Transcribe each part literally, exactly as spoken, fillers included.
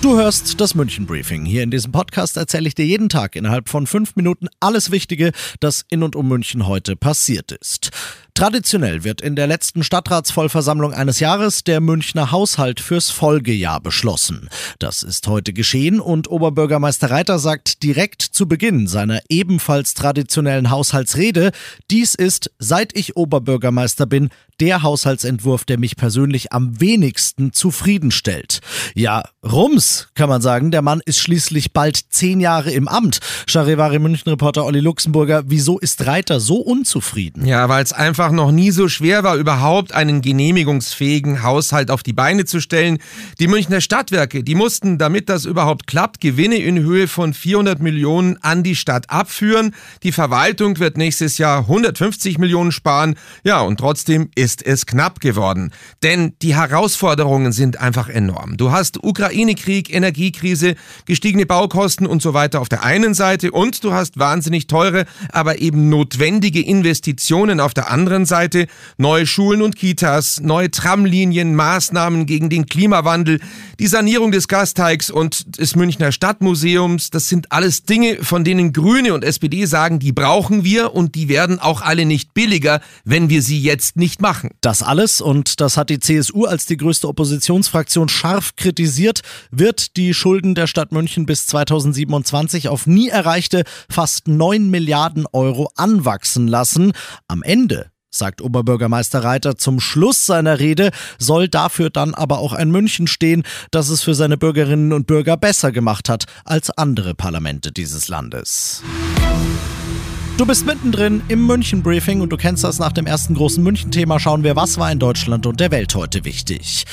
Du hörst das München Briefing. Hier in diesem Podcast erzähle ich dir jeden Tag innerhalb von fünf Minuten alles Wichtige, das in und um München heute passiert ist. Traditionell wird in der letzten Stadtratsvollversammlung eines Jahres der Münchner Haushalt fürs Folgejahr beschlossen. Das ist heute geschehen und Oberbürgermeister Reiter sagt direkt zu Beginn seiner ebenfalls traditionellen Haushaltsrede: Dies ist, seit ich Oberbürgermeister bin, der Haushaltsentwurf, der mich persönlich am wenigsten zufriedenstellt. Ja, rums, kann man sagen. Der Mann ist schließlich bald zehn Jahre im Amt. Charivari München-Reporter Olli Luxemburger, wieso ist Reiter so unzufrieden? Ja, weil es einfach noch nie so schwer war, überhaupt einen genehmigungsfähigen Haushalt auf die Beine zu stellen. Die Münchner Stadtwerke, die mussten, damit das überhaupt klappt, Gewinne in Höhe von vierhundert Millionen an die Stadt abführen. Die Verwaltung wird nächstes Jahr hundertfünfzig Millionen sparen. Ja, und trotzdem ist ist es knapp geworden. Denn die Herausforderungen sind einfach enorm. Du hast Ukraine-Krieg, Energiekrise, gestiegene Baukosten und so weiter auf der einen Seite und du hast wahnsinnig teure, aber eben notwendige Investitionen auf der anderen Seite. Neue Schulen und Kitas, neue Tramlinien, Maßnahmen gegen den Klimawandel, die Sanierung des Gasteigs und des Münchner Stadtmuseums. Das sind alles Dinge, von denen Grüne und S P D sagen, die brauchen wir und die werden auch alle nicht billiger, wenn wir sie jetzt nicht machen. Das alles, und das hat die C S U als die größte Oppositionsfraktion scharf kritisiert, wird die Schulden der Stadt München bis zweitausendsiebenundzwanzig auf nie erreichte fast neun Milliarden Euro anwachsen lassen. Am Ende, sagt Oberbürgermeister Reiter zum Schluss seiner Rede, soll dafür dann aber auch ein München stehen, das es für seine Bürgerinnen und Bürger besser gemacht hat als andere Parlamente dieses Landes. Du bist mittendrin im München-Briefing und du kennst das: nach dem ersten großen München-Thema schauen wir, was war in Deutschland und der Welt heute wichtig.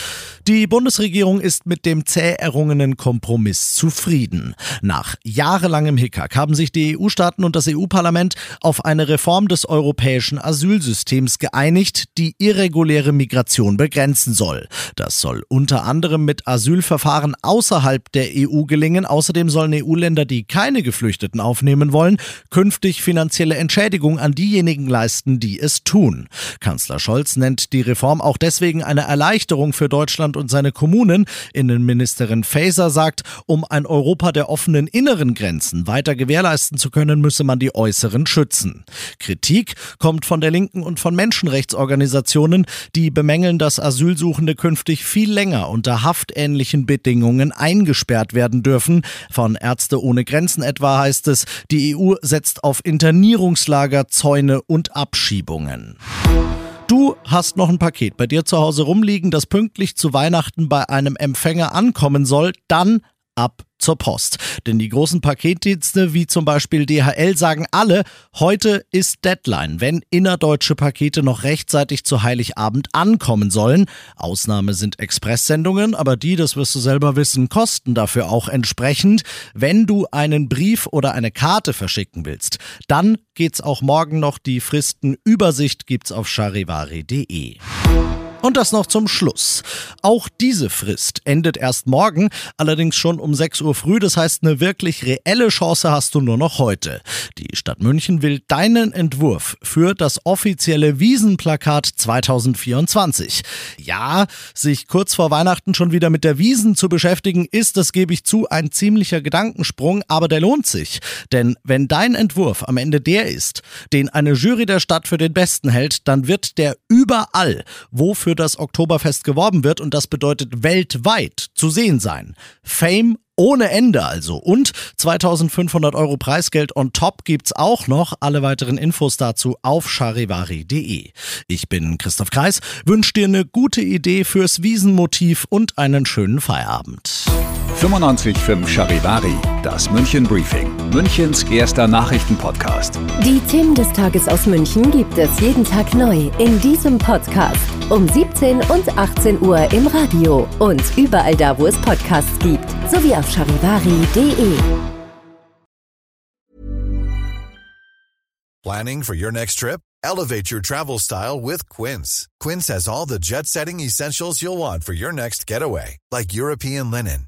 Die Bundesregierung ist mit dem zäh errungenen Kompromiss zufrieden. Nach jahrelangem Hickhack haben sich die E U-Staaten und das E U-Parlament auf eine Reform des europäischen Asylsystems geeinigt, die irreguläre Migration begrenzen soll. Das soll unter anderem mit Asylverfahren außerhalb der E U gelingen. Außerdem sollen E U-Länder, die keine Geflüchteten aufnehmen wollen, künftig finanziell Entschädigung an diejenigen leisten, die es tun. Kanzler Scholz nennt die Reform auch deswegen eine Erleichterung für Deutschland und seine Kommunen. Innenministerin Faeser sagt, um ein Europa der offenen inneren Grenzen weiter gewährleisten zu können, müsse man die äußeren schützen. Kritik kommt von der Linken und von Menschenrechtsorganisationen, die bemängeln, dass Asylsuchende künftig viel länger unter haftähnlichen Bedingungen eingesperrt werden dürfen. Von Ärzte ohne Grenzen etwa heißt es, die E U setzt auf Internierungslager, Zäune und Abschiebungen. Du hast noch ein Paket bei dir zu Hause rumliegen, das pünktlich zu Weihnachten bei einem Empfänger ankommen soll, dann ab zur Post. Denn die großen Paketdienste wie zum Beispiel D H L sagen alle, heute ist Deadline, wenn innerdeutsche Pakete noch rechtzeitig zu Heiligabend ankommen sollen. Ausnahme sind Expresssendungen, aber die, das wirst du selber wissen, kosten dafür auch entsprechend. Wenn du einen Brief oder eine Karte verschicken willst, dann geht's auch morgen noch. Die Fristenübersicht gibt's auf charivari punkt de. Und das noch zum Schluss. Auch diese Frist endet erst morgen, allerdings schon um sechs Uhr früh. Das heißt, eine wirklich reelle Chance hast du nur noch heute. Die Stadt München will deinen Entwurf für das offizielle Wiesenplakat zweitausendvierundzwanzig. Ja, sich kurz vor Weihnachten schon wieder mit der Wiesn zu beschäftigen, ist, das gebe ich zu, ein ziemlicher Gedankensprung, aber der lohnt sich. Denn wenn dein Entwurf am Ende der ist, den eine Jury der Stadt für den besten hält, dann wird der überall, wofür für das Oktoberfest geworben wird, und das bedeutet weltweit, zu sehen sein. Fame ohne Ende also. Und zweitausendfünfhundert Euro Preisgeld on top gibt's auch noch. Alle weiteren Infos dazu auf charivari punkt de. Ich bin Christoph Kreis, wünsche dir eine gute Idee fürs Wiesenmotiv und einen schönen Feierabend. fünfundneunzig Komma fünf Charivari, das München Briefing, Münchens erster Nachrichtenpodcast. Die Themen des Tages aus München gibt es jeden Tag neu in diesem Podcast. Um siebzehn und achtzehn Uhr im Radio und überall da, wo es Podcasts gibt, sowie auf charivari punkt de. Planning for your next trip? Elevate your travel style with Quince. Quince has all the jet-setting essentials you'll want for your next getaway, like European linen,